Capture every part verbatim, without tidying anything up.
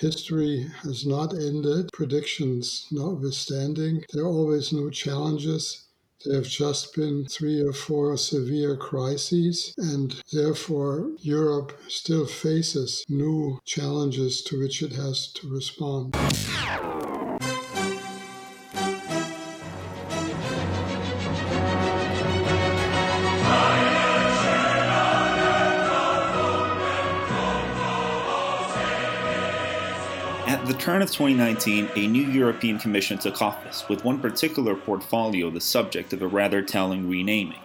History has not ended, predictions notwithstanding. There are always new challenges. There have just been three or four severe crises, and therefore Europe still faces new challenges to which it has to respond. At the turn of twenty nineteen, a new European Commission took office, with one particular portfolio the subject of a rather telling renaming.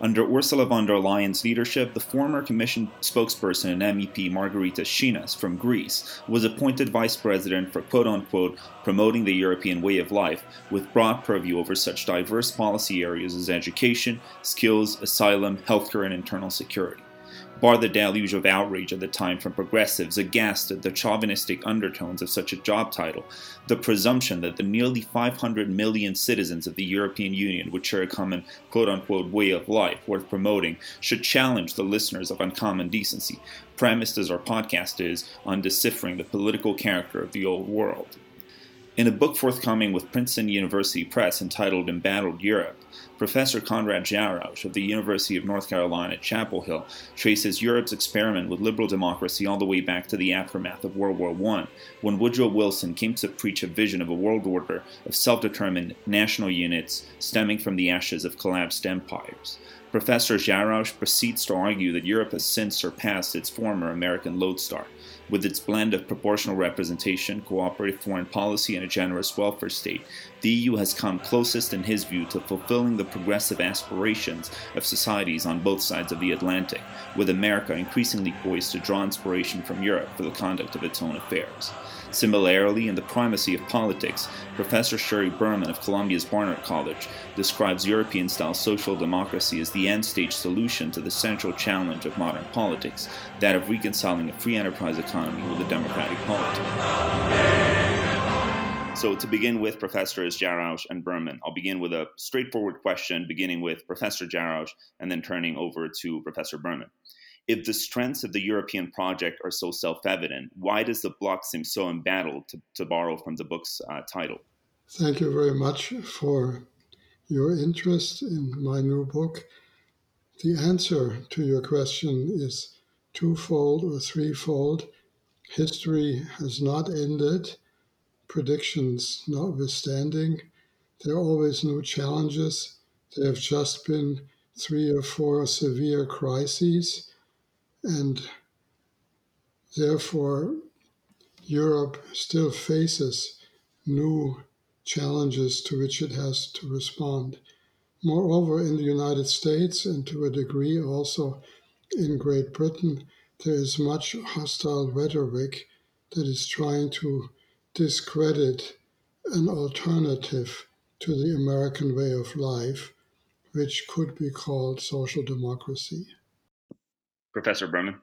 Under Ursula von der Leyen's leadership, the former Commission spokesperson and M E P Margarita Schinas from Greece was appointed vice president for quote-unquote promoting the European way of life, with broad purview over such diverse policy areas as education, skills, asylum, healthcare, and internal security. Bar the deluge of outrage at the time from progressives aghast at the chauvinistic undertones of such a job title, the presumption that the nearly five hundred million citizens of the European Union would share a common quote-unquote way of life worth promoting should challenge the listeners of Uncommon Decency, premised as our podcast is on deciphering the political character of the old world. In a book forthcoming with Princeton University Press entitled Embattled Europe, Professor Konrad Jarausch of the University of North Carolina at Chapel Hill traces Europe's experiment with liberal democracy all the way back to the aftermath of World War One, when Woodrow Wilson came to preach a vision of a world order of self-determined national units stemming from the ashes of collapsed empires. Professor Jarausch proceeds to argue that Europe has since surpassed its former American lodestar, with its blend of proportional representation, cooperative foreign policy, and a generous welfare state. The E U has come closest, in his view, to fulfilling the progressive aspirations of societies on both sides of the Atlantic, with America increasingly poised to draw inspiration from Europe for the conduct of its own affairs. Similarly, in The Primacy of Politics, Professor Sheri Berman of Columbia's Barnard College describes European-style social democracy as the end-stage solution to the central challenge of modern politics, that of reconciling a free enterprise economy with a democratic polity. So to begin with, Professors Jarausch and Berman, I'll begin with a straightforward question, beginning with Professor Jarausch and then turning over to Professor Berman. If the strengths of the European project are so self-evident, why does the bloc seem so embattled, to, to borrow from the book's uh, title? Thank you very much for your interest in my new book. The answer to your question is twofold or threefold. History has not ended, predictions notwithstanding. There are always new challenges. There have just been three or four severe crises. And therefore, Europe still faces new challenges to which it has to respond. Moreover, in the United States, and to a degree also in Great Britain, there is much hostile rhetoric that is trying to discredit an alternative to the American way of life, which could be called social democracy. Professor Berman.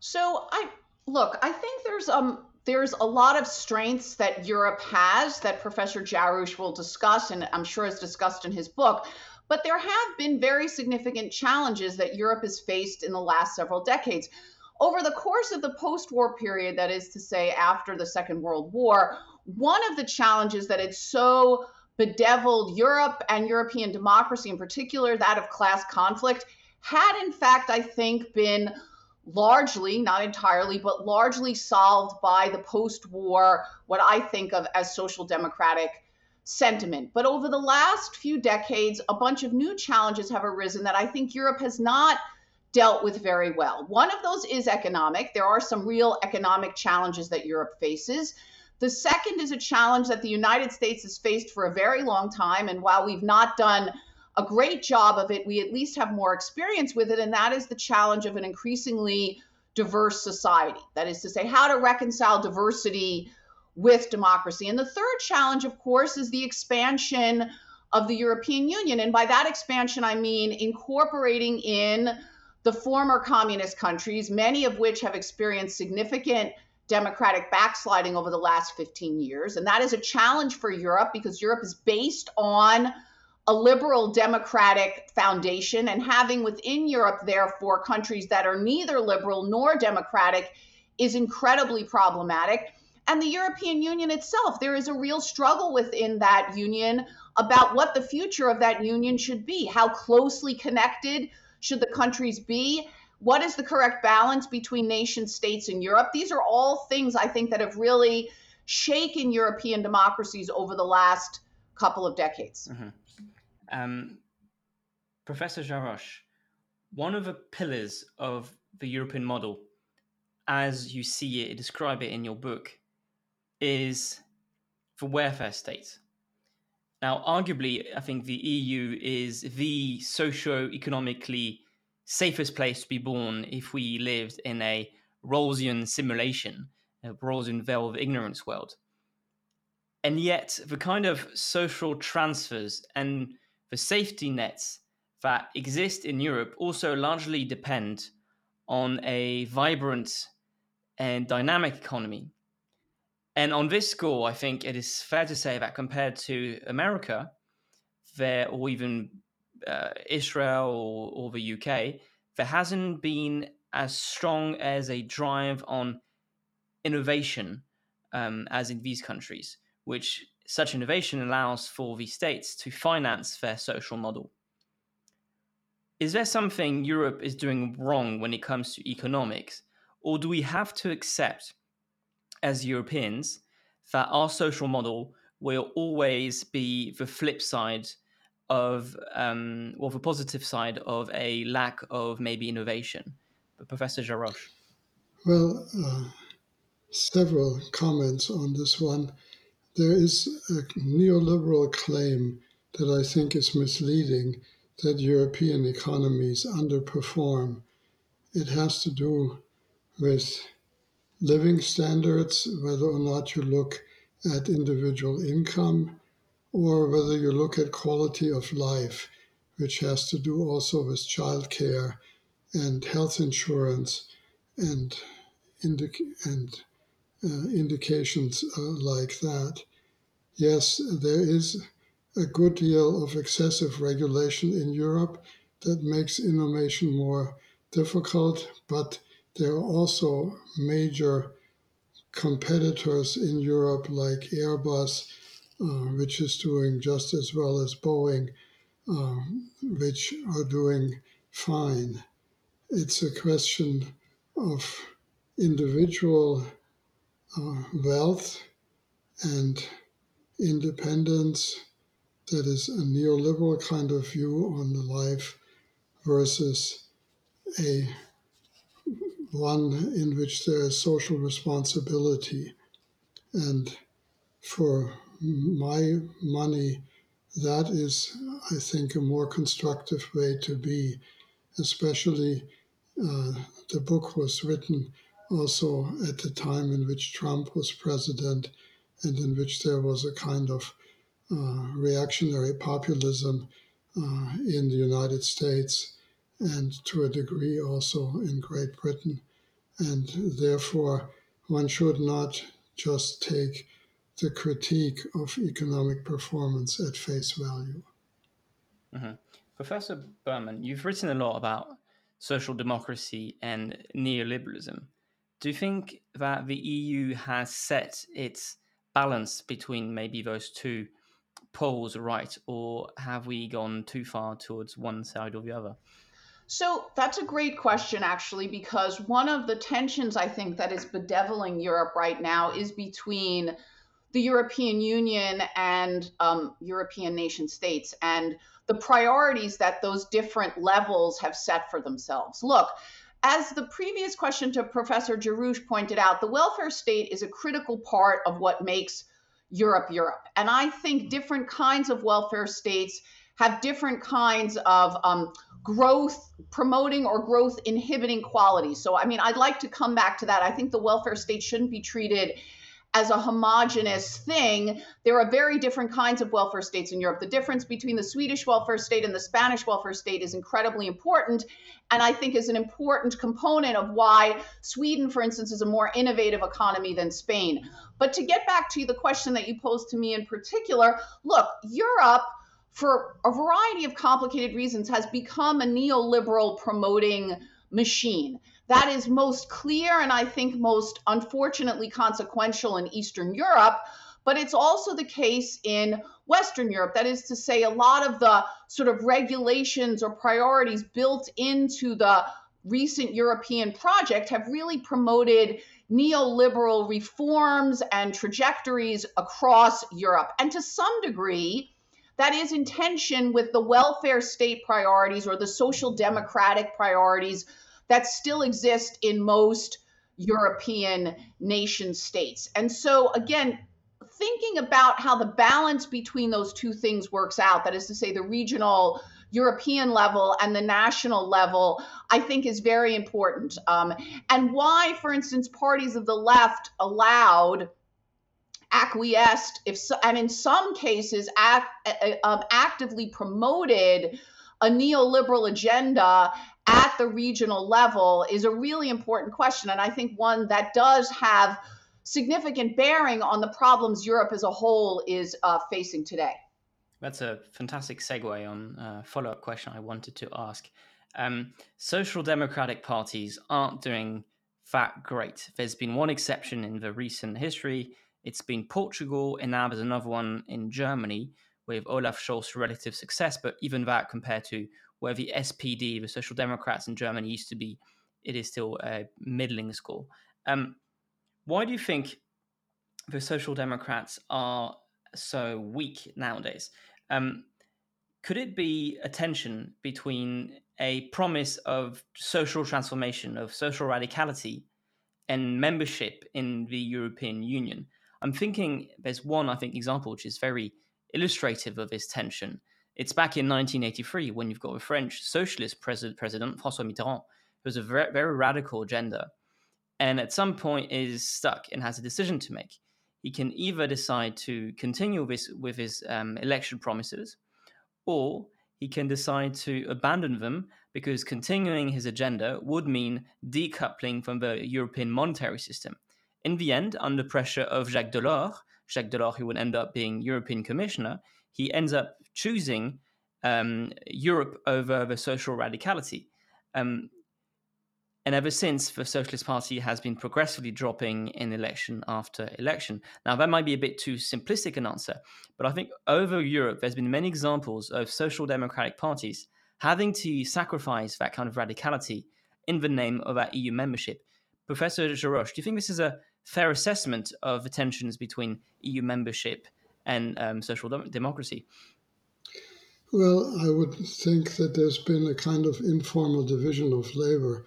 So I look, I think there's um there's a lot of strengths that Europe has that Professor Jarausch will discuss, and I'm sure is discussed in his book. But there have been very significant challenges that Europe has faced in the last several decades. Over the course of the post-war period, that is to say after the Second World War, one of the challenges that it's so bedeviled Europe and European democracy in particular, that of class conflict, had in fact, I think, been largely, not entirely, but largely solved by the post-war, what I think of as social democratic sentiment. But over the last few decades, a bunch of new challenges have arisen that I think Europe has not dealt with very well. One of those is economic. There are some real economic challenges that Europe faces. The second is a challenge that the United States has faced for a very long time, and while we've not done a great job of it, we at least have more experience with it, and that is the challenge of an increasingly diverse society. That is to say, how to reconcile diversity with democracy. And the third challenge, of course, is the expansion of the European Union. And by that expansion, I mean incorporating in the former communist countries, many of which have experienced significant democratic backsliding over the last fifteen years. And that is a challenge for Europe because Europe is based on a liberal democratic foundation, and having within Europe, therefore, countries that are neither liberal nor democratic is incredibly problematic. And the European Union itself, there is a real struggle within that union about what the future of that union should be. How closely connected should the countries be? What is the correct balance between nation states in Europe? These are all things I think that have really shaken European democracies over the last couple of decades. Mm-hmm. Um, Professor Jarausch, one of the pillars of the European model, as you see it, describe it in your book, is the welfare state. Now, arguably, I think the E U is the socio-economically safest place to be born if we lived in a Rawlsian simulation, a Rawlsian veil of ignorance world. And yet, the kind of social transfers and the safety nets that exist in Europe also largely depend on a vibrant and dynamic economy. And on this score, I think it is fair to say that compared to America, there, or even uh, Israel or, or the U K, there hasn't been as strong as a drive on innovation um, as in these countries, which such innovation allows for the states to finance their social model. Is there something Europe is doing wrong when it comes to economics? Or do we have to accept, as Europeans, that our social model will always be the flip side of, um, or the positive side of a lack of maybe innovation? But Professor Jarausch. Well, uh, several comments on this one. There is a neoliberal claim that I think is misleading, that European economies underperform. It has to do with living standards, whether or not you look at individual income or whether you look at quality of life, which has to do also with childcare and health insurance and, indi- and uh, indications uh, like that. Yes, there is a good deal of excessive regulation in Europe that makes innovation more difficult, but there are also major competitors in Europe like Airbus, uh, which is doing just as well as Boeing, uh, which are doing fine. It's a question of individual uh, wealth and independence. That is a neoliberal kind of view on life versus a one in which there is social responsibility. And for my money, that is, I think, a more constructive way to be, especially uh, the book was written also at the time in which Trump was president and in which there was a kind of Uh, reactionary populism uh, in the United States and to a degree also in Great Britain. And therefore, one should not just take the critique of economic performance at face value. Mm-hmm. Professor Berman, you've written a lot about social democracy and neoliberalism. Do you think that the E U has set its balance between maybe those two polls right, or have we gone too far towards one side or the other? So that's a great question, actually, because one of the tensions I think that is bedeviling Europe right now is between the European Union and um, European nation states and the priorities that those different levels have set for themselves. Look, as the previous question to Professor Jarausch pointed out, the welfare state is a critical part of what makes Europe, Europe. And I think different kinds of welfare states have different kinds of um, growth promoting or growth inhibiting qualities. So, I mean, I'd like to come back to that. I think the welfare state shouldn't be treated as a homogenous thing. There are very different kinds of welfare states in Europe. The difference between the Swedish welfare state and the Spanish welfare state is incredibly important, and I think is an important component of why Sweden, for instance, is a more innovative economy than Spain. But to get back to the question that you posed to me in particular, look, Europe, for a variety of complicated reasons, has become a neoliberal promoting machine. That is most clear and I think most unfortunately consequential in Eastern Europe, but it's also the case in Western Europe. That is to say, a lot of the sort of regulations or priorities built into the recent European project have really promoted neoliberal reforms and trajectories across Europe. And to some degree, that is in tension with the welfare state priorities or the social democratic priorities that still exist in most European nation states. And so, again, thinking about how the balance between those two things works out, that is to say, the regional European level and the national level, I think is very important. Um, and why, for instance, parties of the left allowed, acquiesced, if so, and in some cases act, uh, actively promoted a neoliberal agenda at the regional level is a really important question. And I think one that does have significant bearing on the problems Europe as a whole is uh, facing today. That's a fantastic segue on a follow-up question I wanted to ask. Um, social democratic parties aren't doing that great. There's been one exception in the recent history. It's been Portugal, and now there's another one in Germany with Olaf Scholz's relative success. But even that compared to where the S P D, the Social Democrats in Germany, used to be, it is still a middling score. Um, Why do you think the Social Democrats are so weak nowadays? Um, could it be a tension between a promise of social transformation, of social radicality, and membership in the European Union? I'm thinking there's one, I think, example which is very illustrative of this tension. It's back in nineteen eighty-three when you've got a French socialist pres- president, François Mitterrand, who has a very, very radical agenda, and at some point is stuck and has a decision to make. He can either decide to continue this with his um, election promises, or he can decide to abandon them because continuing his agenda would mean decoupling from the European monetary system. In the end, under pressure of Jacques Delors, Jacques Delors, who would end up being European Commissioner, he ends up choosing um, Europe over the social radicality. Um, And ever since, the Socialist Party has been progressively dropping in election after election. Now, that might be a bit too simplistic an answer, but I think over Europe, there's been many examples of social democratic parties having to sacrifice that kind of radicality in the name of our E U membership. Professor Jarausch, do you think this is a fair assessment of the tensions between E U membership and um, social dem- democracy? Well, I would think that there's been a kind of informal division of labor,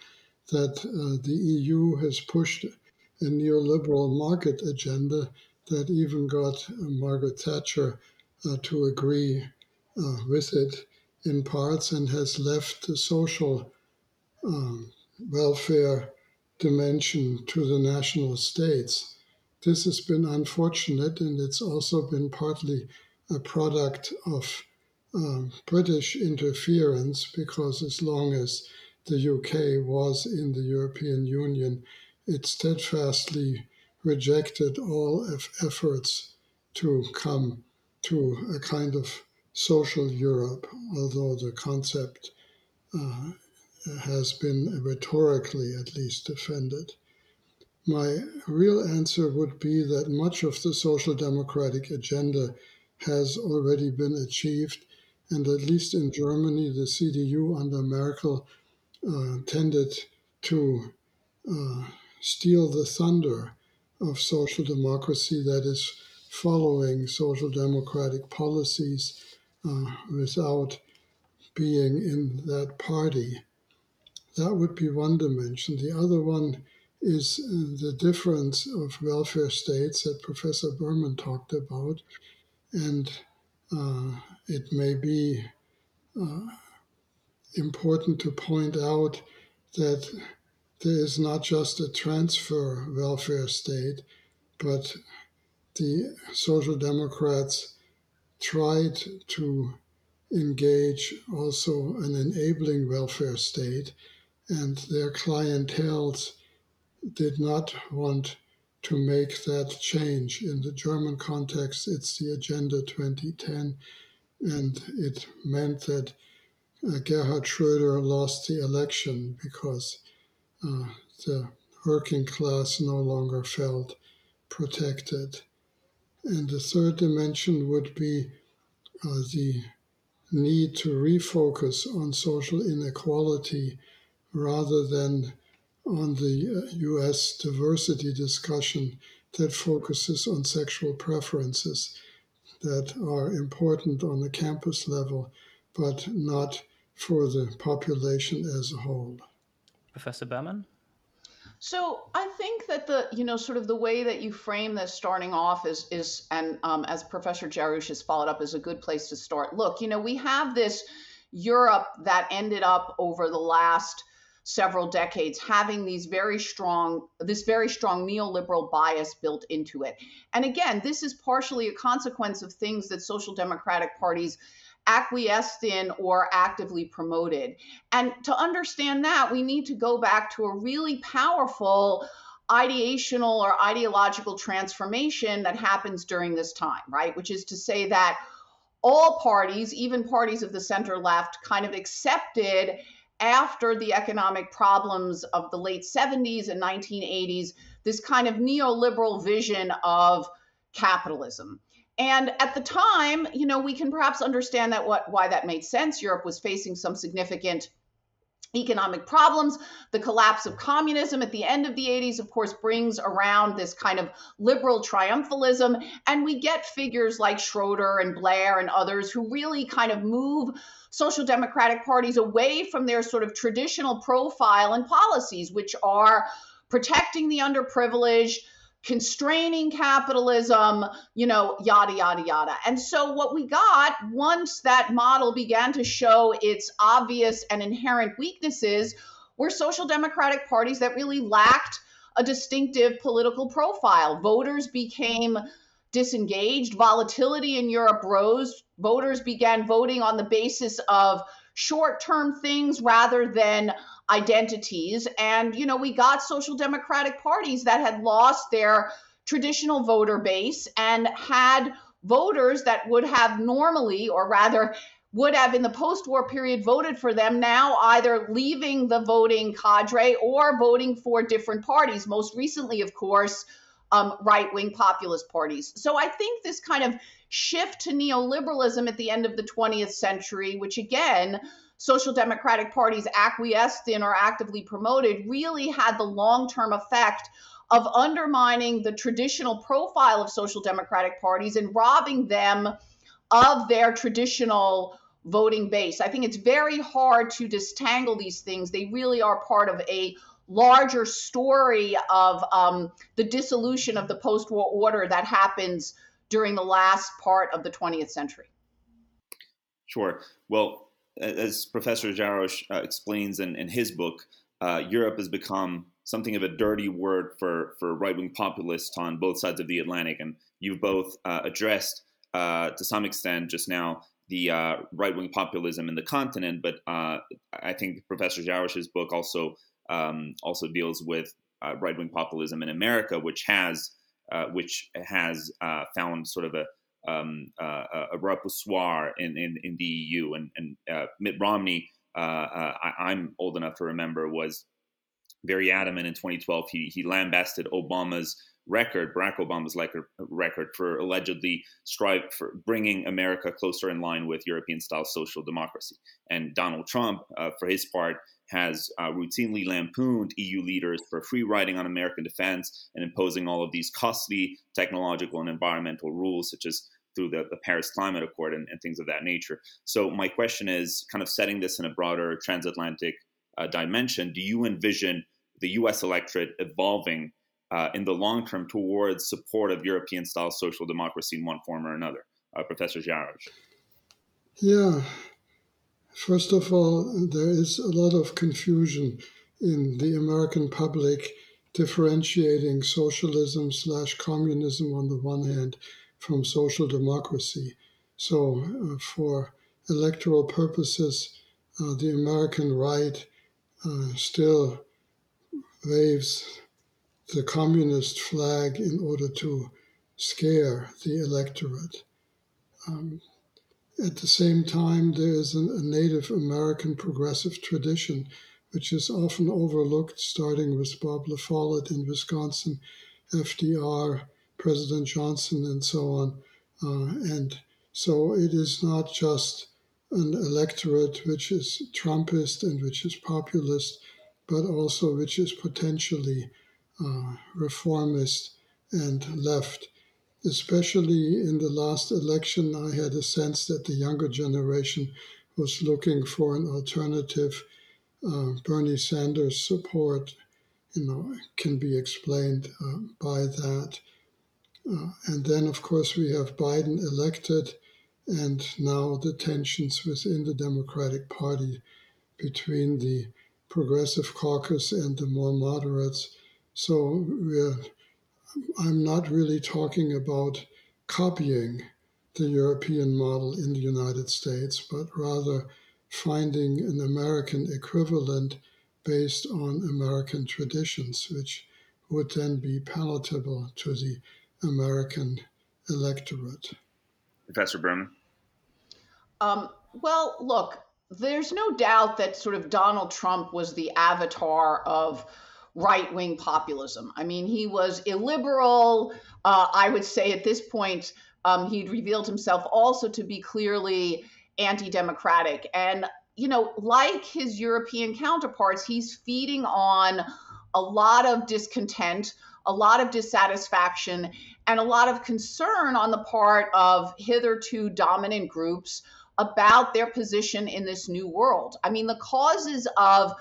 that uh, the E U has pushed a neoliberal market agenda that even got uh, Margaret Thatcher uh, to agree uh, with it in parts, and has left the social um, welfare dimension to the national states. This has been unfortunate, and it's also been partly a product of um, British interference, because as long as the U K was in the European Union, it steadfastly rejected all efforts to come to a kind of social Europe, although the concept uh, has been rhetorically at least defended. My real answer would be that much of the social democratic agenda has already been achieved, and at least in Germany, the C D U under Merkel Uh, tended to uh, steal the thunder of social democracy, that is, following social democratic policies uh, without being in that party. That would be one dimension. The other one is the difference of welfare states that Professor Berman talked about, and uh, it may be uh, important to point out that there is not just a transfer welfare state, but the Social Democrats tried to engage also an enabling welfare state, and their clientels did not want to make that change. In the German context, it's the Agenda twenty ten, and it meant that uh, Gerhard Schröder lost the election because uh, the working class no longer felt protected. And the third dimension would be uh, the need to refocus on social inequality rather than on the U S diversity discussion that focuses on sexual preferences that are important on the campus level, but not for the population as a whole. Professor Berman? So I think that the, you know, sort of the way that you frame this starting off is, is and um, as Professor Jarausch has followed up, is a good place to start. Look, you know, we have this Europe that ended up over the last several decades having these very strong, this very strong neoliberal bias built into it. And again, this is partially a consequence of things that social democratic parties acquiesced in or actively promoted. And to understand that, we need to go back to a really powerful ideational or ideological transformation that happens during this time, right? Which is to say that all parties, even parties of the center left, kind of accepted after the economic problems of the late seventies and nineteen eighties, this kind of neoliberal vision of capitalism. And at the time, you know, we can perhaps understand that what why that made sense. Europe was facing some significant economic problems. The collapse of communism at the end of the eighties, of course, brings around this kind of liberal triumphalism. And we get figures like Schroeder and Blair and others who really kind of move social democratic parties away from their sort of traditional profile and policies, which are protecting the underprivileged, constraining capitalism, you know, yada, yada, yada. And so what we got once that model began to show its obvious and inherent weaknesses were social democratic parties that really lacked a distinctive political profile. Voters became disengaged, volatility in Europe rose, voters began voting on the basis of short-term things rather than identities. And, you know, we got social democratic parties that had lost their traditional voter base and had voters that would have normally, or rather would have in the post-war period voted for them, now either leaving the voting cadre or voting for different parties, most recently, of course, um, right-wing populist parties. So I think this kind of shift to neoliberalism at the end of the twentieth century, which again, social democratic parties acquiesced in or actively promoted, really had the long-term effect of undermining the traditional profile of social democratic parties and robbing them of their traditional voting base. I think it's very hard to disentangle these things. They really are part of a larger story of um, the dissolution of the post-war order that happens during the last part of the twentieth century. Sure. Well, as Professor Jarausch uh, explains in, in his book, uh, Europe has become something of a dirty word for, for right-wing populists on both sides of the Atlantic. And you've both uh, addressed, uh, to some extent just now, the uh, right-wing populism in the continent. But uh, I think Professor Jarausch's book also um, also deals with uh, right-wing populism in America, which has uh, which has uh, found sort of a Um, uh, a repertoire in, in, in the E U. And, and uh, Mitt Romney, uh, uh, I, I'm old enough to remember, was very adamant in twenty twelve. He, he lambasted Obama's record, Barack Obama's record, record for allegedly strive for bringing America closer in line with European-style social democracy. And Donald Trump, uh, for his part, has uh, routinely lampooned E U leaders for free riding on American defense and imposing all of these costly technological and environmental rules, such as through the, the Paris Climate Accord and, and things of that nature. So my question is, kind of setting this in a broader transatlantic uh, dimension, do you envision the U S electorate evolving uh, in the long term towards support of European-style social democracy in one form or another? Uh, Professor Jarausch. Yeah. First of all, there is a lot of confusion in the American public differentiating socialism slash communism on the one hand from social democracy. So uh, for electoral purposes, uh, the American right uh, still waves the communist flag in order to scare the electorate. Um, At the same time, there is an, a Native American progressive tradition, which is often overlooked, starting with Bob LaFollette in Wisconsin, F D R, President Johnson, and so on. Uh, and so it is not just an electorate which is Trumpist and which is populist, but also which is potentially uh, reformist and left. Especially in the last election, I had a sense that the younger generation was looking for an alternative. Uh, Bernie Sanders' support, you know, can be explained uh, by that. Uh, and then, of course, we have Biden elected, and now the tensions within the Democratic Party between the Progressive Caucus and the more moderates. So we're, I'm not really talking about copying the European model in the United States, but rather finding an American equivalent based on American traditions, which would then be palatable to the American electorate. Professor Berman? Um, well, look, there's no doubt that sort of Donald Trump was the avatar of right-wing populism. I mean, he was illiberal. Uh, I would say at this point, um, he'd revealed himself also to be clearly anti-democratic. And, you know, like his European counterparts, he's feeding on a lot of discontent, a lot of dissatisfaction, and a lot of concern on the part of hitherto dominant groups about their position in this new world. I mean, the causes of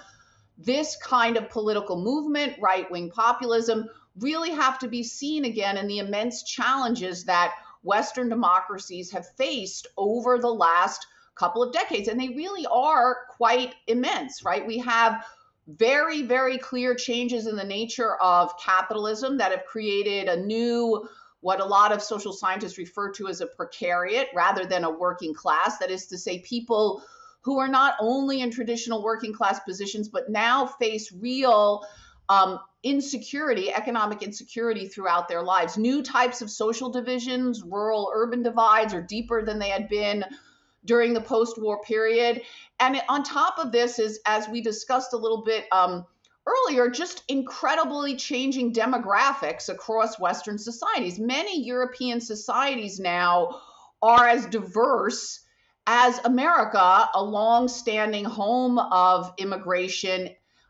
this kind of political movement, right-wing populism, really have to be seen again in the immense challenges that Western democracies have faced over the last couple of decades. And they really are quite immense, right? We have very, very clear changes in the nature of capitalism that have created a new, what a lot of social scientists refer to as a precariat rather than a working class. That is to say, people who are not only in traditional working class positions, but now face real um, insecurity, economic insecurity throughout their lives. New types of social divisions, rural urban divides are deeper than they had been during the post-war period. And on top of this is, as we discussed a little bit um, earlier, just incredibly changing demographics across Western societies. Many European societies now are as diverse as America, a long-standing home of immigration,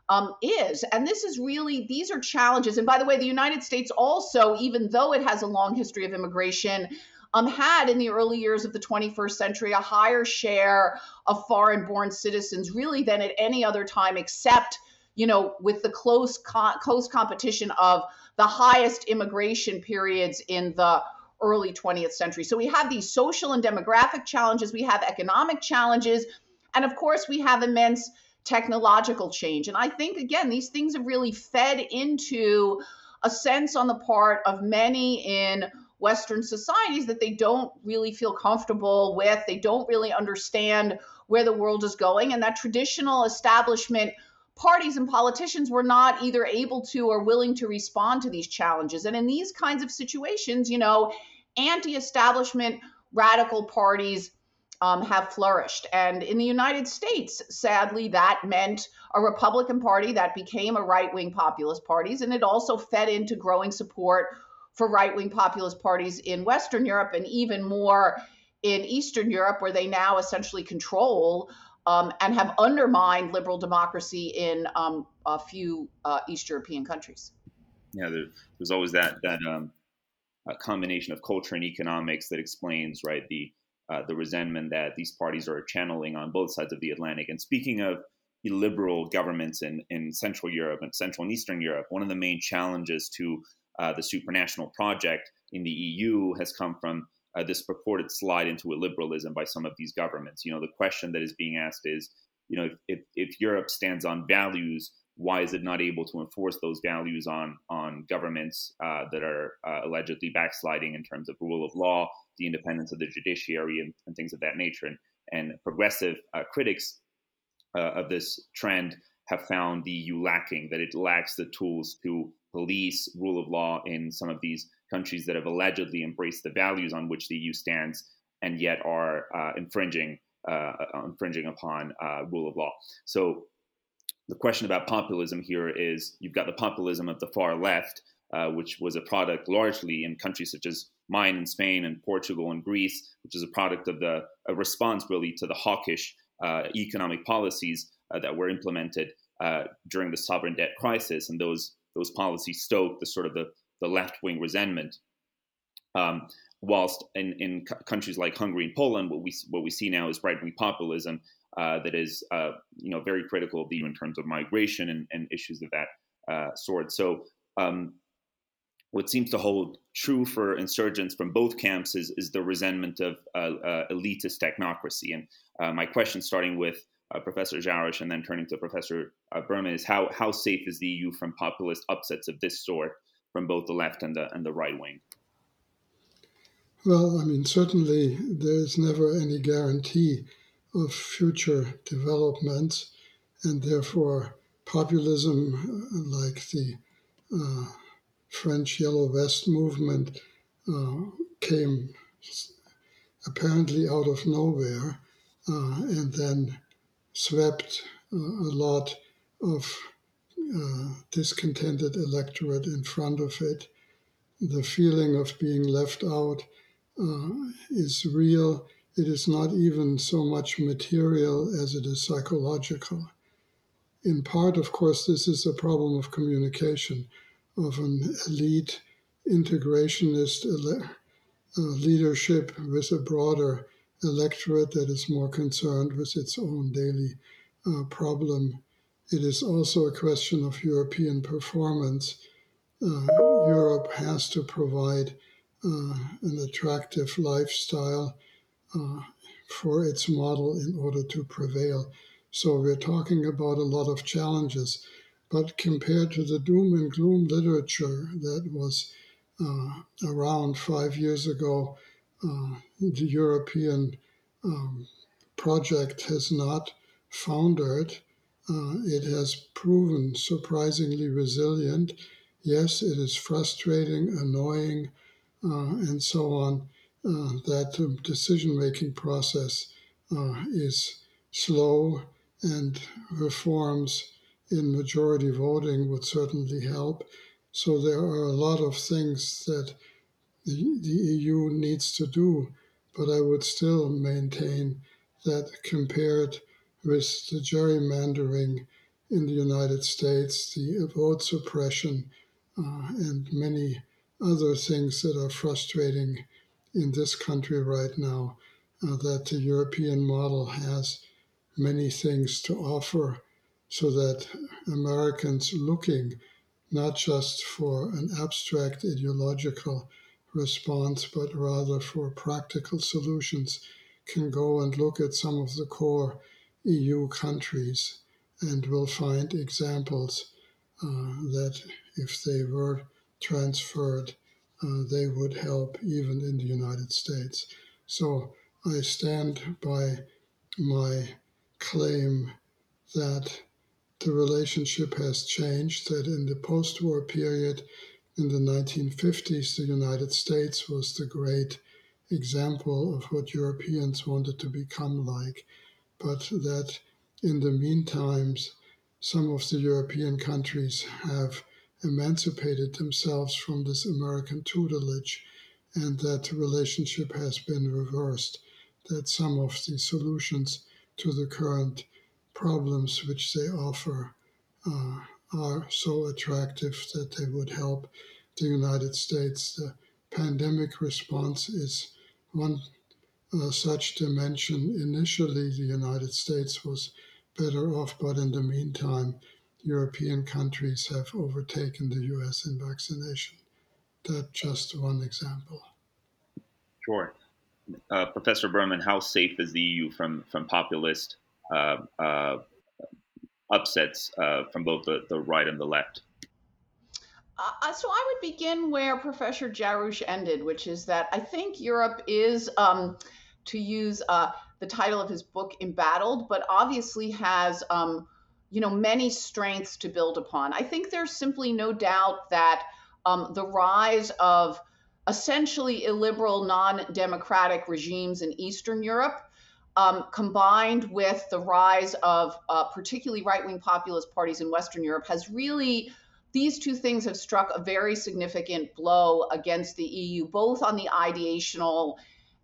um, is. And this is really, these are challenges. And by the way, the United States also, even though it has a long history of immigration, Um, had in the early years of the twenty-first century a higher share of foreign-born citizens really than at any other time, except, you know, with the close co- close competition of the highest immigration periods in the early twentieth century. So we have these social and demographic challenges, we have economic challenges, and of course we have immense technological change. And I think, again, these things have really fed into a sense on the part of many in Western societies that they don't really feel comfortable with, they don't really understand where the world is going, and that traditional establishment parties and politicians were not either able to or willing to respond to these challenges. And in these kinds of situations, you know, anti-establishment radical parties um, have flourished. And in the United States, sadly, that meant a Republican Party that became a right-wing populist parties, and it also fed into growing support for right-wing populist parties in Western Europe and even more in Eastern Europe, where they now essentially control um, and have undermined liberal democracy in um, a few uh, East European countries. Yeah, there, there's always that that um, combination of culture and economics that explains, right, the uh, the resentment that these parties are channeling on both sides of the Atlantic. And speaking of illiberal governments in, in Central Europe and Central and Eastern Europe, one of the main challenges to Uh, the supranational project in the E U has come from uh, this purported slide into illiberalism by some of these governments. You know, the question that is being asked is, you know, if, if, if Europe stands on values, why is it not able to enforce those values on, on governments uh, that are uh, allegedly backsliding in terms of rule of law, the independence of the judiciary, and, and things of that nature? And, and progressive uh, critics uh, of this trend have found the E U lacking, that it lacks the tools to police rule of law in some of these countries that have allegedly embraced the values on which the E U stands, and yet are uh, infringing uh, infringing upon uh, rule of law. So the question about populism here is you've got the populism of the far left, uh, which was a product largely in countries such as mine in Spain and Portugal and Greece, which is a product of the a response really to the hawkish uh, economic policies uh, that were implemented uh, during the sovereign debt crisis, and those those policies stoked the sort of the, the left-wing resentment. Um, whilst in, in c- countries like Hungary and Poland, what we what we see now is right-wing populism uh, that is uh, you know very critical of the E U in terms of migration and, and issues of that uh, sort. So. Um, What seems to hold true for insurgents from both camps is, is the resentment of uh, uh, elitist technocracy. And uh, my question, starting with uh, Professor Jarausch and then turning to Professor uh, Berman, is how how safe is the E U from populist upsets of this sort from both the left and the and the right wing? Well, I mean, certainly there is never any guarantee of future developments, and therefore populism, like the uh, French Yellow Vest movement uh, came apparently out of nowhere uh, and then swept uh, a lot of uh, discontented electorate in front of it. The feeling of being left out uh, is real. It is not even so much material as it is psychological. In part, of course, this is a problem of communication, of an elite integrationist ele- uh, leadership with a broader electorate that is more concerned with its own daily uh, problem. It is also a question of European performance. Uh, Europe has to provide uh, an attractive lifestyle uh, for its model in order to prevail. So we're talking about a lot of challenges. But compared to the doom and gloom literature that was uh, around five years ago, uh, the European um, project has not foundered. Uh, it has proven surprisingly resilient. Yes, it is frustrating, annoying, uh, and so on, uh, that the decision-making process uh, is slow, and reforms in majority voting would certainly help. So there are a lot of things that the, the E U needs to do, but I would still maintain that compared with the gerrymandering in the United States, the vote suppression, uh, and many other things that are frustrating in this country right now, uh, that the European model has many things to offer, so that Americans looking not just for an abstract ideological response, but rather for practical solutions, can go and look at some of the core E U countries and will find examples uh, that if they were transferred, uh, they would help even in the United States. So I stand by my claim that the relationship has changed, that in the post-war period, in the nineteen fifties, the United States was the great example of what Europeans wanted to become like, but that in the meantime, some of the European countries have emancipated themselves from this American tutelage, and that the relationship has been reversed, that some of the solutions to the current problems which they offer uh, are so attractive that they would help the United States. The pandemic response is one uh, such dimension. Initially, the United States was better off, but in the meantime, European countries have overtaken the U S in vaccination. That's just one example. Sure. Uh, Professor Berman, how safe is the E U from, from populist Uh, uh, upsets uh, from both the, the right and the left? Uh, so I would begin where Professor Jarausch ended, which is that I think Europe is, um, to use uh, the title of his book, Embattled, but obviously has um, you know, many strengths to build upon. I think there's simply no doubt that um, the rise of essentially illiberal, non-democratic regimes in Eastern Europe, um, combined with the rise of uh, particularly right-wing populist parties in Western Europe, has really, these two things have struck a very significant blow against the E U, both on the ideational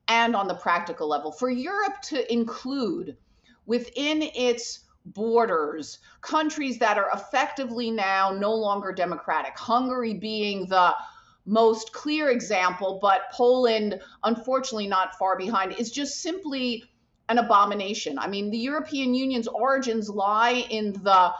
and on the practical level. For Europe to include within its borders countries that are effectively now no longer democratic, Hungary being the most clear example, but Poland, unfortunately, not far behind, is just simply an abomination. I mean, the European Union's origins lie in the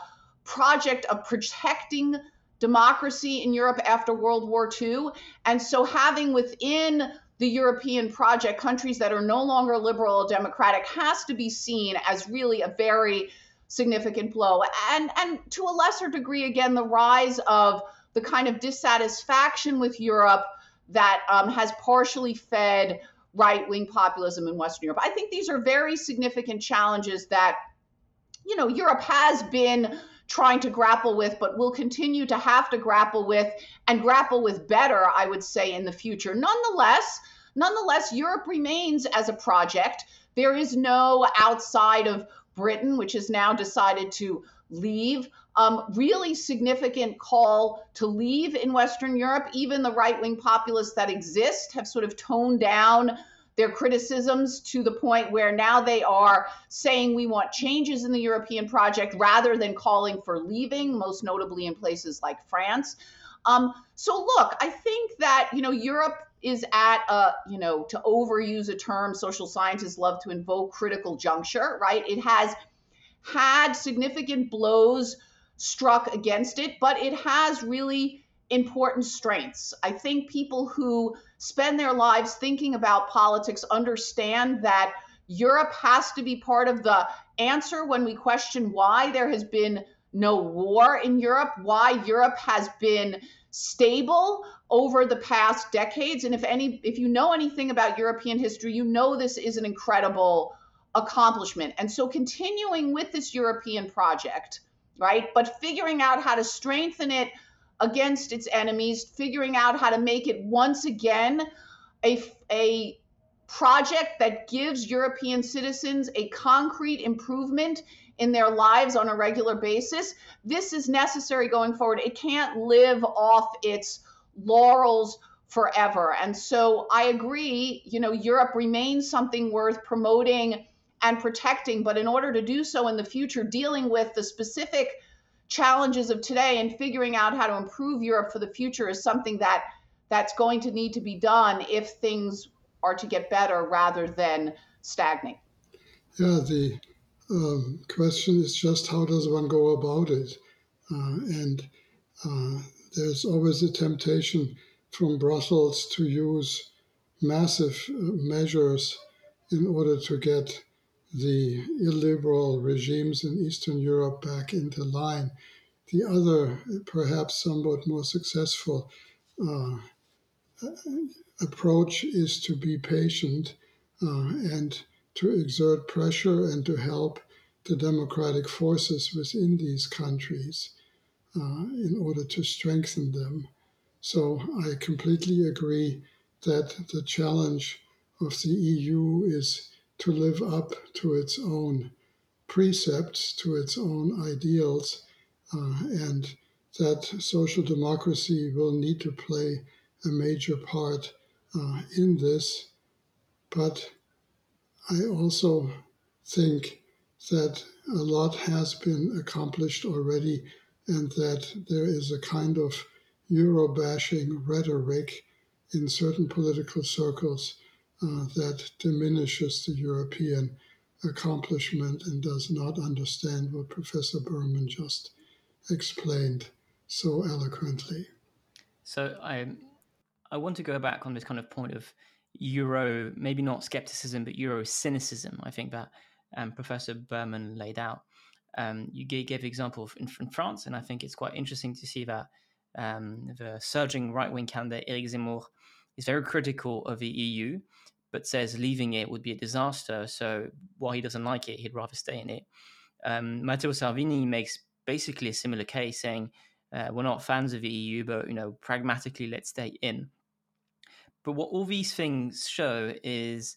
project of protecting democracy in Europe after World War Two. And so having within the European project countries that are no longer liberal or democratic has to be seen as really a very significant blow. And, and to a lesser degree, again, the rise of the kind of dissatisfaction with Europe that um, has partially fed right-wing populism in Western Europe. I think these are very significant challenges that, you know, Europe has been trying to grapple with, but will continue to have to grapple with, and grapple with better, I would say, in the future. Nonetheless, nonetheless, Europe remains as a project. There is no, outside of Britain, which has now decided to leave, um, really significant call to leave in Western Europe. Even the right-wing populists that exist have sort of toned down their criticisms to the point where now they are saying we want changes in the European project rather than calling for leaving, most notably in places like France. Um, so look, I think that, you know, Europe is at a, you know, to overuse a term social scientists love to invoke, critical juncture, right? It has had significant blows struck against it, but it has really important strengths. I think people who spend their lives thinking about politics understand that Europe has to be part of the answer when we question why there has been no war in Europe, why Europe has been stable over the past decades. And if any, if you know anything about European history, you know this is an incredible accomplishment. And so continuing with this European project, right, but figuring out how to strengthen it against its enemies, figuring out how to make it once again a, a project that gives European citizens a concrete improvement in their lives on a regular basis. This is necessary going forward. It can't live off its laurels forever. And so I agree, you know, Europe remains something worth promoting and protecting, but in order to do so in the future, dealing with the specific challenges of today and figuring out how to improve Europe for the future is something that that's going to need to be done if things are to get better rather than stagnate. Yeah, the um, question is just how does one go about it? Uh, and uh, there's always a temptation from Brussels to use massive measures in order to get the illiberal regimes in Eastern Europe back into line. The other, perhaps somewhat more successful uh, approach is to be patient uh, and to exert pressure and to help the democratic forces within these countries uh, in order to strengthen them. So I completely agree that the challenge of the E U is to live up to its own precepts, to its own ideals, uh, and that social democracy will need to play a major part uh, in this. But I also think that a lot has been accomplished already and that there is a kind of Euro-bashing rhetoric in certain political circles Uh, that diminishes the European accomplishment and does not understand what Professor Berman just explained so eloquently. So I, I want to go back on this kind of point of Euro, maybe not skepticism, but Euro cynicism. I think that um, Professor Berman laid out. Um, you gave, gave the example in, in France, and I think it's quite interesting to see that um, the surging right-wing candidate Éric Zemmour is very critical of the E U, but says leaving it would be a disaster. So while he doesn't like it, he'd rather stay in it. Um, Matteo Salvini makes basically a similar case, saying uh, we're not fans of the E U, but you know, pragmatically, let's stay in. But what all these things show is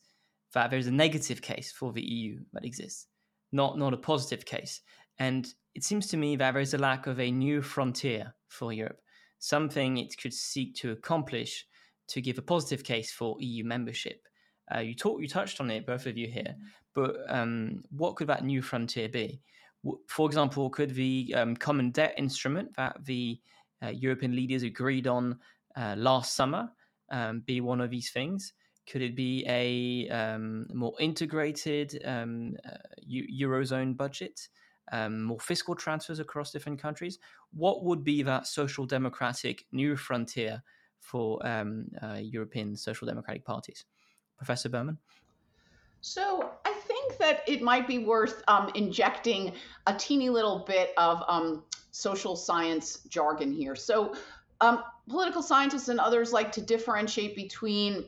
that there's a negative case for the E U that exists, not, not a positive case. And it seems to me that there is a lack of a new frontier for Europe, something it could seek to accomplish to give a positive case for E U membership. Uh, you talk, you touched on it, both of you here, but um, what could that new frontier be? For example, could the um, common debt instrument that the uh, European leaders agreed on uh, last summer um, be one of these things? Could it be a um, more integrated um, uh, Eurozone budget, um, more fiscal transfers across different countries? What would be that social democratic new frontier for um, uh, European social democratic parties? Professor Berman? So I think that it might be worth um, injecting a teeny little bit of um, social science jargon here. So um, political scientists and others like to differentiate between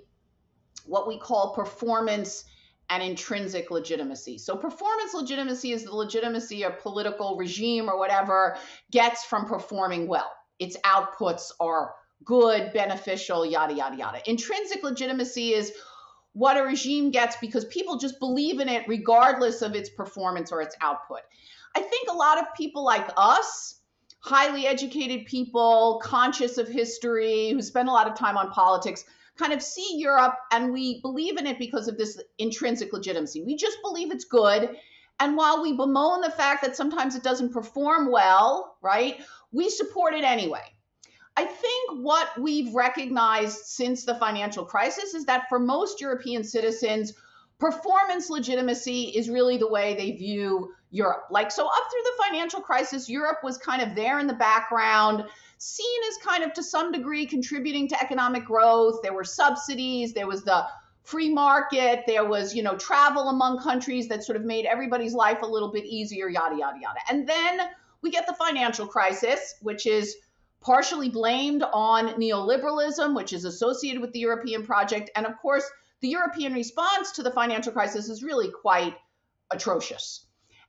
what we call performance and intrinsic legitimacy. So performance legitimacy is the legitimacy a political regime or whatever gets from performing well. Its outputs are good, beneficial, yada, yada, yada. Intrinsic legitimacy is what a regime gets because people just believe in it regardless of its performance or its output. I think a lot of people like us, highly educated people, conscious of history, who spend a lot of time on politics, kind of see Europe and we believe in it because of this intrinsic legitimacy. We just believe it's good. And while we bemoan the fact that sometimes it doesn't perform well, right, we support it anyway. I think what we've recognized since the financial crisis is that for most European citizens, performance legitimacy is really the way they view Europe. Like, so up through the financial crisis, Europe was kind of there in the background, seen as kind of to some degree contributing to economic growth. There were subsidies, there was the free market, there was, you know, travel among countries that sort of made everybody's life a little bit easier, yada, yada, yada. And then we get the financial crisis, which is partially blamed on neoliberalism, which is associated with the European project. And of course, the European response to the financial crisis is really quite atrocious.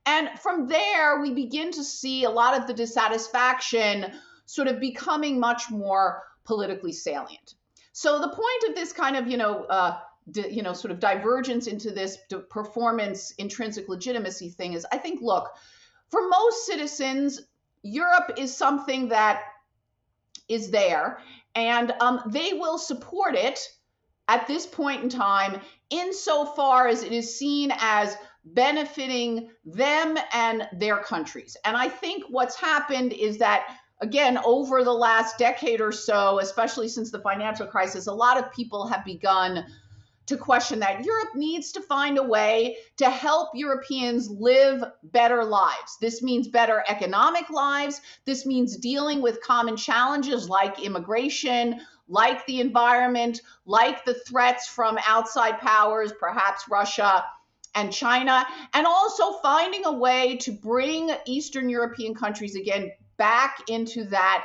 And from there, we begin to see a lot of the dissatisfaction sort of becoming much more politically salient. So the point of this kind of, you know, uh, di- you know, sort of divergence into this performance intrinsic legitimacy thing is, I think, look, for most citizens, Europe is something that is there, and um, they will support it at this point in time insofar as it is seen as benefiting them and their countries. And I think what's happened is that, again, over the last decade or so, especially since the financial crisis, a lot of people have begun to question that Europe needs to find a way to help Europeans live better lives. This means better economic lives. This means dealing with common challenges like immigration, like the environment, like the threats from outside powers, perhaps Russia and China, and also finding a way to bring Eastern European countries again back into that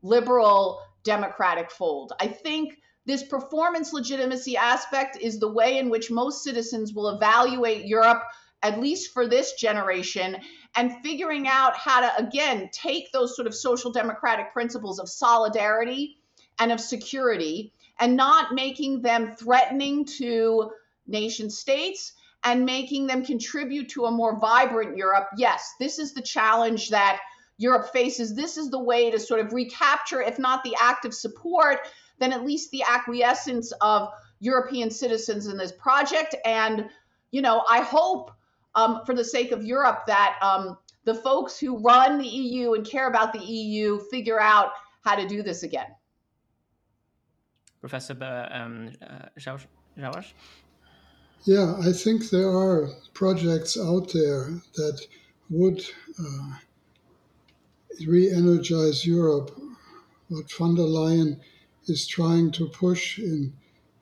liberal democratic fold. I think this performance legitimacy aspect is the way in which most citizens will evaluate Europe, at least for this generation, and figuring out how to, again, take those sort of social democratic principles of solidarity and of security and not making them threatening to nation states and making them contribute to a more vibrant Europe. Yes, this is the challenge that Europe faces. This is the way to sort of recapture, if not the active support, then at least the acquiescence of European citizens in this project. And, you know, I hope um, for the sake of Europe that um, the folks who run the E U and care about the E U figure out how to do this again. Professor um, uh, Jarausch? Yeah, I think there are projects out there that would uh, re-energize Europe. What von der Leyen is trying to push in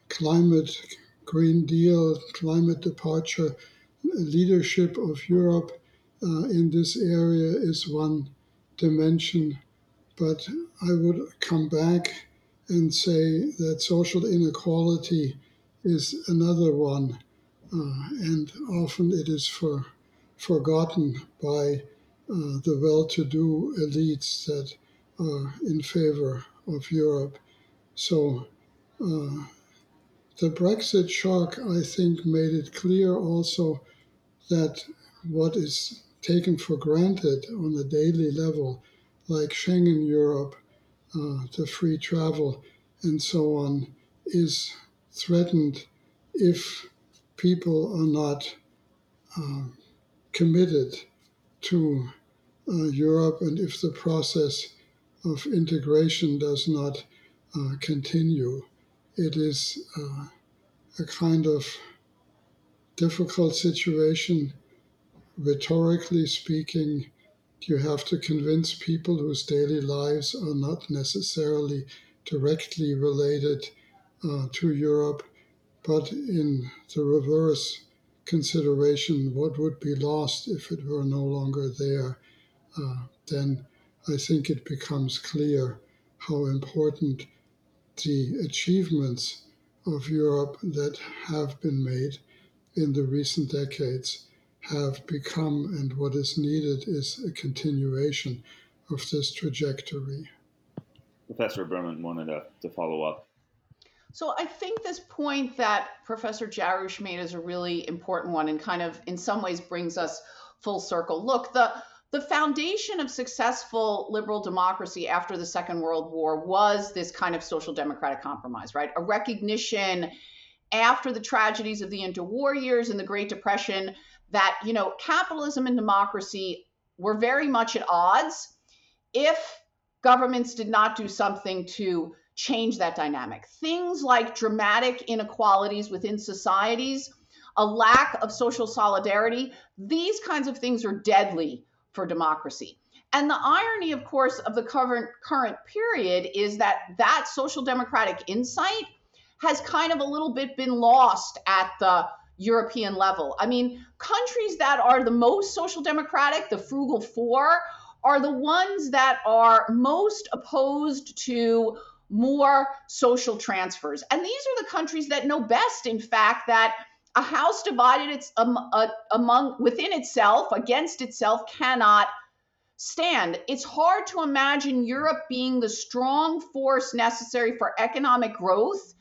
climate, Green Deal, climate departure, leadership of Europe uh, in this area is one dimension. But I would come back and say that social inequality is another one. Uh, and often it is for, forgotten by uh, the well-to-do elites that are in favor of Europe. So uh, The Brexit shock, I think, made it clear also that what is taken for granted on the daily level, like Schengen Europe, uh, the free travel, and so on, is threatened if people are not uh, committed to uh, Europe and if the process of integration does not uh, continue. It is uh, a kind of difficult situation. Rhetorically speaking, you have to convince people whose daily lives are not necessarily directly related uh, to Europe, but in the reverse consideration, what would be lost if it were no longer there? Uh, then I think it becomes clear how important the achievements of Europe that have been made in the recent decades have become, and what is needed is a continuation of this trajectory. Professor Berman wanted to, to follow up. So I think this point that Professor Jarausch made is a really important one and kind of in some ways brings us full circle. Look, the The foundation of successful liberal democracy after the Second World War was this kind of social democratic compromise, right? A recognition after the tragedies of the interwar years and the Great Depression that, you know, capitalism and democracy were very much at odds if governments did not do something to change that dynamic. Things like dramatic inequalities within societies, a lack of social solidarity, these kinds of things are deadly for democracy. And the irony, of course, of the current, current period is that that social democratic insight has kind of a little bit been lost at the European level. I mean, countries that are the most social democratic, the Frugal Four, are the ones that are most opposed to more social transfers. And these are the countries that know best, in fact, that a house divided its, um, uh, among within itself, against itself, cannot stand. It's hard to imagine Europe being the strong force necessary for economic growth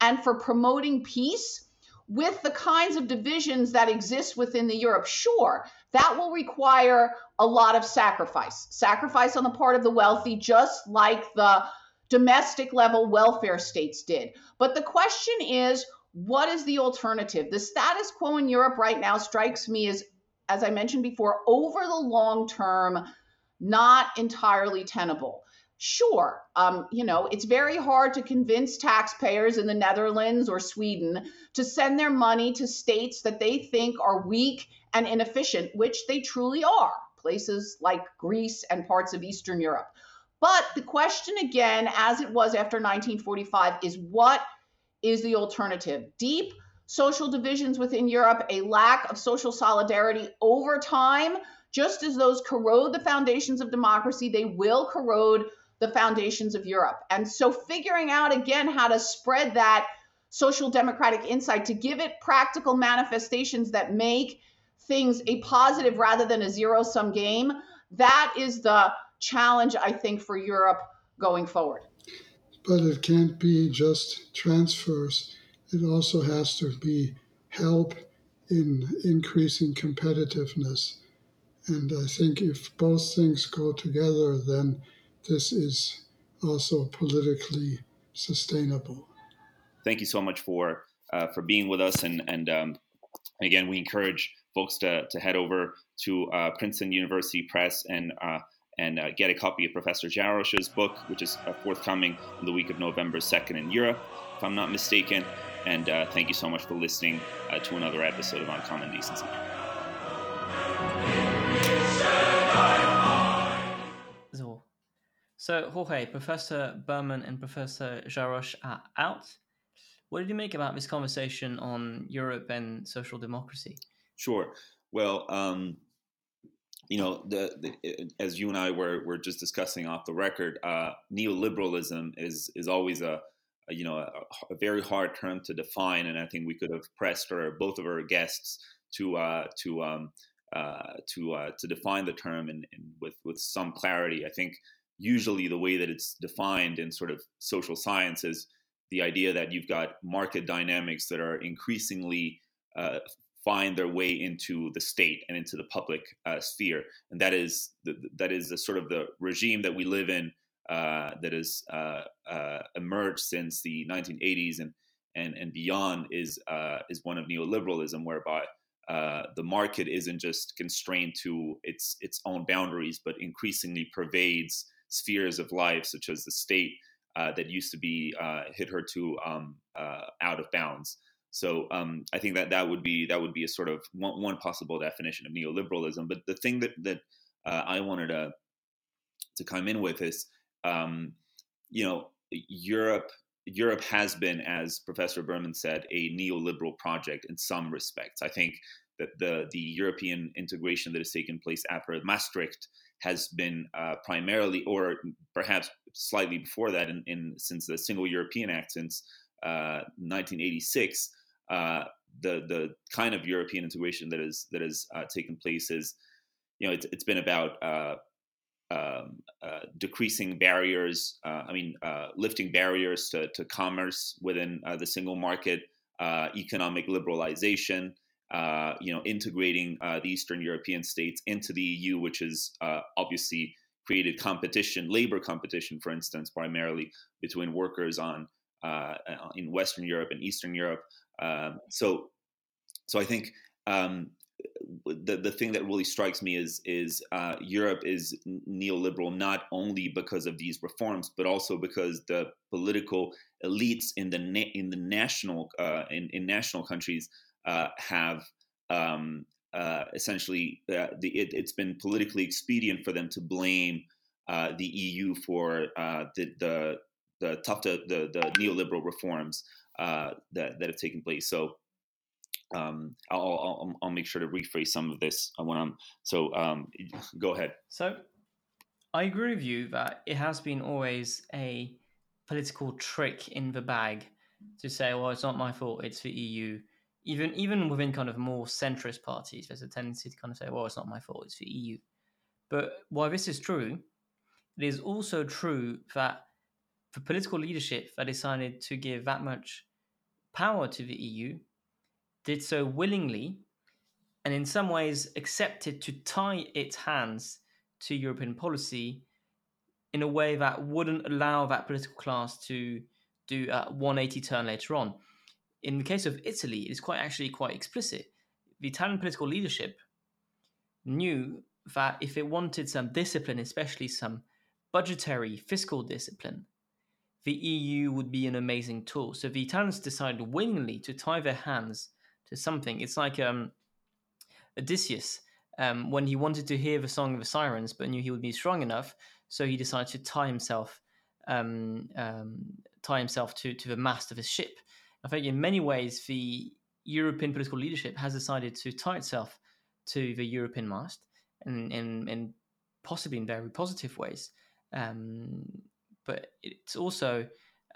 and for promoting peace with the kinds of divisions that exist within the Europe. Sure, that will require a lot of sacrifice. Sacrifice on the part of the wealthy, just like the domestic level welfare states did. But the question is, what is the alternative? The status quo in Europe right now strikes me as, as I mentioned before, over the long term, not entirely tenable. Sure, um, you know, it's very hard to convince taxpayers in the Netherlands or Sweden to send their money to states that they think are weak and inefficient, which they truly are, places like Greece and parts of Eastern Europe. But the question again, as it was after nineteen forty-five, is what is the alternative? Deep social divisions within Europe, a lack of social solidarity over time, just as those corrode the foundations of democracy, they will corrode the foundations of Europe. And so figuring out again how to spread that social democratic insight to give it practical manifestations that make things a positive rather than a zero-sum game, that is the challenge, I think, for Europe going forward. But it can't be just transfers. It also has to be help in increasing competitiveness. And I think if both things go together, then this is also politically sustainable. Thank you so much for uh, for being with us. And, and um, again, we encourage folks to, to head over to uh, Princeton University Press and uh, and uh, get a copy of Professor Jarausch's book, which is uh, forthcoming on the week of November second in Europe, if I'm not mistaken. And uh, thank you so much for listening uh, to another episode of Uncommon Decency. So, so Jorge, Professor Berman and Professor Jarausch are out. What did you make about this conversation on Europe and social democracy? Sure. Well, um, You know, the, the, as you and I were were just discussing off the record, uh, neoliberalism is is always a, a you know a, a very hard term to define, and I think we could have pressed or both of our guests to uh, to um, uh, to uh, to define the term and with with some clarity. I think usually the way that it's defined in sort of social science is the idea that you've got market dynamics that are increasingly uh, find their way into the state and into the public uh, sphere. And that is the, that is the sort of the regime that we live in uh, that has uh, uh, emerged since the nineteen eighties and and, and beyond is uh, is one of neoliberalism, whereby uh, the market isn't just constrained to its its own boundaries, but increasingly pervades spheres of life, such as the state uh, that used to be uh, hitherto um, uh, out of bounds. So um, I think that that would be that would be a sort of one, one possible definition of neoliberalism. But the thing that that uh, I wanted to to come in with is, um, you know, Europe Europe has been, as Professor Berman said, a neoliberal project in some respects. I think that the the European integration that has taken place after Maastricht has been uh, primarily, or perhaps slightly before that, in, in since the Single European Act, since uh, nineteen eighty-six. Uh, the the kind of European integration that is that has uh, taken place is, you know, it's it's been about uh, um, uh, decreasing barriers. Uh, I mean, uh, lifting barriers to to commerce within uh, the single market, uh, economic liberalization. Uh, you know, integrating uh, the Eastern European states into the E U, which has uh, obviously created competition, labor competition, for instance, primarily between workers on uh, in Western Europe and Eastern Europe. Um, so, so I think um, the the thing that really strikes me is is uh, Europe is neoliberal not only because of these reforms, but also because the political elites in the na- in the national uh, in in national countries uh, have um, uh, essentially uh, the, it, it's been politically expedient for them to blame uh, the E U for uh, the the the tough to, the the neoliberal reforms Uh, that that have taken place. So um, I'll, I'll I'll make sure to rephrase some of this when I'm. So um, go ahead. So I agree with you that it has been always a political trick in the bag to say, well, it's not my fault, it's the E U. Even even within kind of more centrist parties, there's a tendency to kind of say, well, it's not my fault, it's the E U. But while this is true, it is also true that for political leadership that decided to give that much power to the E U did so willingly and in some ways accepted to tie its hands to European policy in a way that wouldn't allow that political class to do a one eighty turn later on. In the case of Italy, it's quite actually quite explicit. The Italian political leadership knew that if it wanted some discipline, especially some budgetary fiscal discipline, the E U would be an amazing tool. So the Italians decided willingly to tie their hands to something. It's like um, Odysseus, um, when he wanted to hear the song of the sirens, but knew he would be strong enough, so he decided to tie himself, um, um, tie himself to, to the mast of his ship. I think in many ways, the European political leadership has decided to tie itself to the European mast, and in, in possibly in very positive ways. Um, But it's also,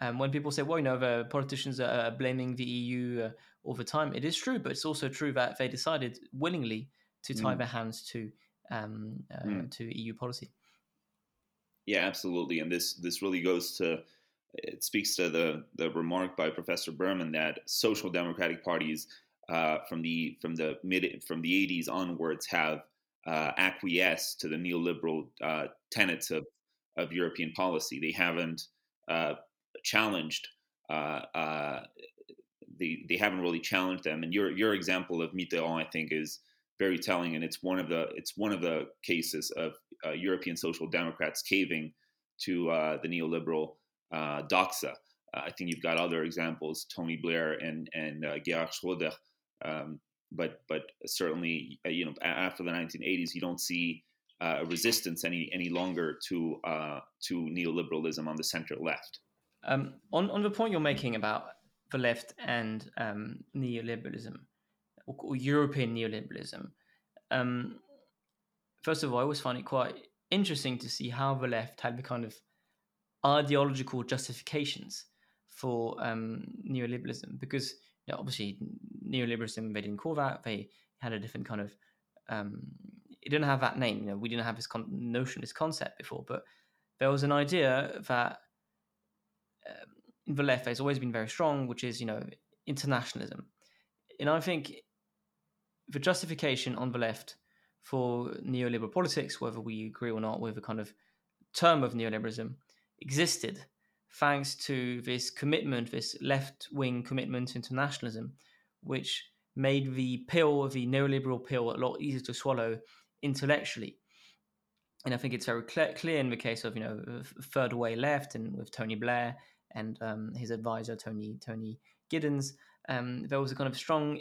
um, when people say, well, you know, the politicians are blaming the E U uh, all the time, it is true, but it's also true that they decided willingly to tie mm. their hands to um, uh, mm. to E U policy. Yeah, absolutely. And this this really goes to, it speaks to the, the remark by Professor Berman that social democratic parties uh, from the from the mid from the eighties onwards have uh, acquiesced to the neoliberal uh, tenets of. of European policy. They haven't uh, challenged, uh, uh, they, they haven't really challenged them. And your your example of Mitterrand, I think, is very telling. And it's one of the it's one of the cases of uh, European social democrats caving to uh, the neoliberal uh, doxa. Uh, I think you've got other examples, Tony Blair and and uh, Gerhard Schröder. Um, but but certainly, uh, you know, after the nineteen eighties, you don't see Uh, resistance any any longer to uh, to neoliberalism on the centre left. Um, on on the point you're making about the left and um, neoliberalism, or, or European neoliberalism, um, first of all, I always find it quite interesting to see how the left had the kind of ideological justifications for um, neoliberalism, because you know, obviously neoliberalism, they didn't call that, they had a different kind of um, it didn't have that name, you know, we didn't have this con- notion, this concept before, but there was an idea that um, the left has always been very strong, which is, you know, internationalism. And I think the justification on the left for neoliberal politics, whether we agree or not with a kind of term of neoliberalism, existed thanks to this commitment, this left-wing commitment to internationalism, which made the pill, the neoliberal pill, a lot easier to swallow intellectually. And I think it's very clear, clear in the case of, you know, third way left and with Tony Blair and um, his advisor, Tony Tony Giddens, um, there was a kind of strong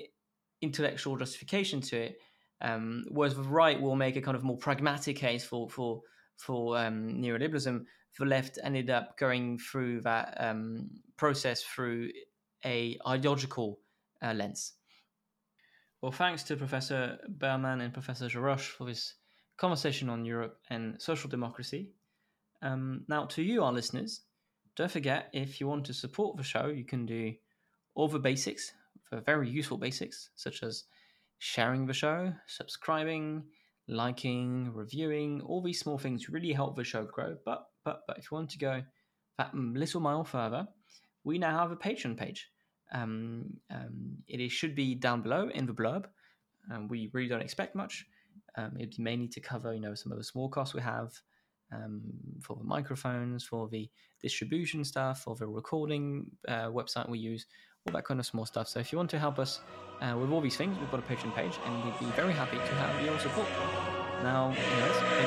intellectual justification to it, um, whereas the right will make a kind of more pragmatic case for for for um, neoliberalism. The left ended up going through that um, process through a ideological uh, lens. Well, thanks to Professor Berman and Professor Jarausch for this conversation on Europe and social democracy. Um, now, to you, our listeners, don't forget, if you want to support the show, you can do all the basics, the very useful basics, such as sharing the show, subscribing, liking, reviewing. All these small things really help the show grow. But but but if you want to go that little mile further, we now have a Patreon page. Um, um, it is, should be down below in the blurb. Um, we really don't expect much. Um, it'd be mainly to cover, you know, some of the small costs we have um, for the microphones, for the distribution stuff, for the recording uh, website we use, all that kind of small stuff. So if you want to help us uh, with all these things, we've got a Patreon page, and we'd be very happy to have your support. Now, anyways,